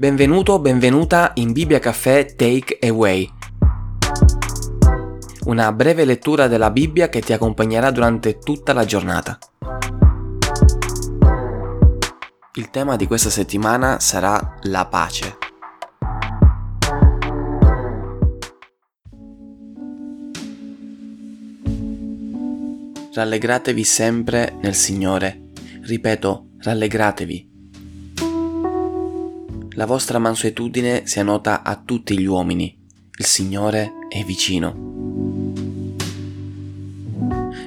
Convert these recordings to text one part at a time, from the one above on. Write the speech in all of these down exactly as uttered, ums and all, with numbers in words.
Benvenuto, benvenuta in Bibbia Caffè Take Away. Una breve lettura della Bibbia che ti accompagnerà durante tutta la giornata. Il tema di questa settimana sarà la pace. Rallegratevi sempre nel Signore. Ripeto, rallegratevi. La vostra mansuetudine sia nota a tutti gli uomini. Il Signore è vicino.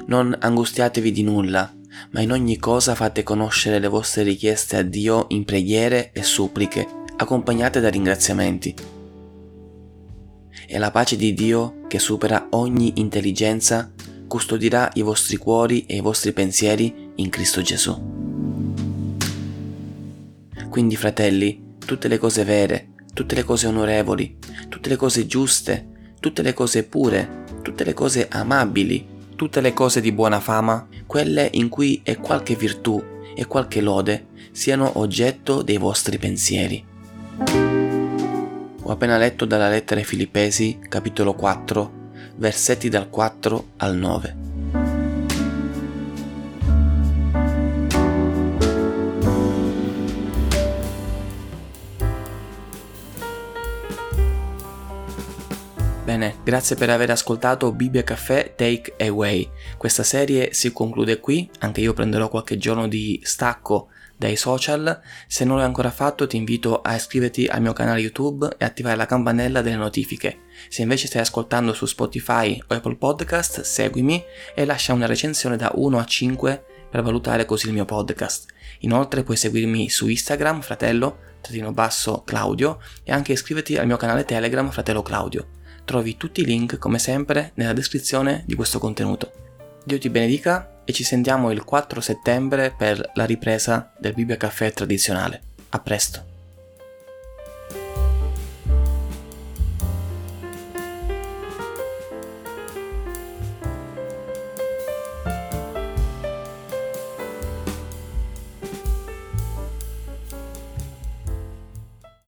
Non angustiatevi di nulla, ma in ogni cosa fate conoscere le vostre richieste a Dio in preghiere e suppliche, accompagnate da ringraziamenti. E la pace di Dio, che supera ogni intelligenza, custodirà i vostri cuori e i vostri pensieri in Cristo Gesù. Quindi, fratelli, tutte le cose vere, tutte le cose onorevoli, tutte le cose giuste, tutte le cose pure, tutte le cose amabili, tutte le cose di buona fama, quelle in cui è qualche virtù e qualche lode, siano oggetto dei vostri pensieri. Ho appena letto dalla lettera ai Filippesi, capitolo quattro, versetti dal quattro al nove. Bene, grazie per aver ascoltato Bibbia Caffè Take Away. Questa serie si conclude qui, anche io prenderò qualche giorno di stacco dai social. Se non l'hai ancora fatto ti invito a iscriverti al mio canale YouTube e attivare la campanella delle notifiche. Se invece stai ascoltando su Spotify o Apple Podcast, seguimi e lascia una recensione da uno a cinque per valutare così il mio podcast. Inoltre puoi seguirmi su Instagram, fratello, trattino basso Claudio, e anche iscriverti al mio canale Telegram, fratello Claudio. Trovi tutti i link, come sempre, nella descrizione di questo contenuto. Dio ti benedica e ci sentiamo il quattro settembre per la ripresa del Bibbia Caffè tradizionale. A presto!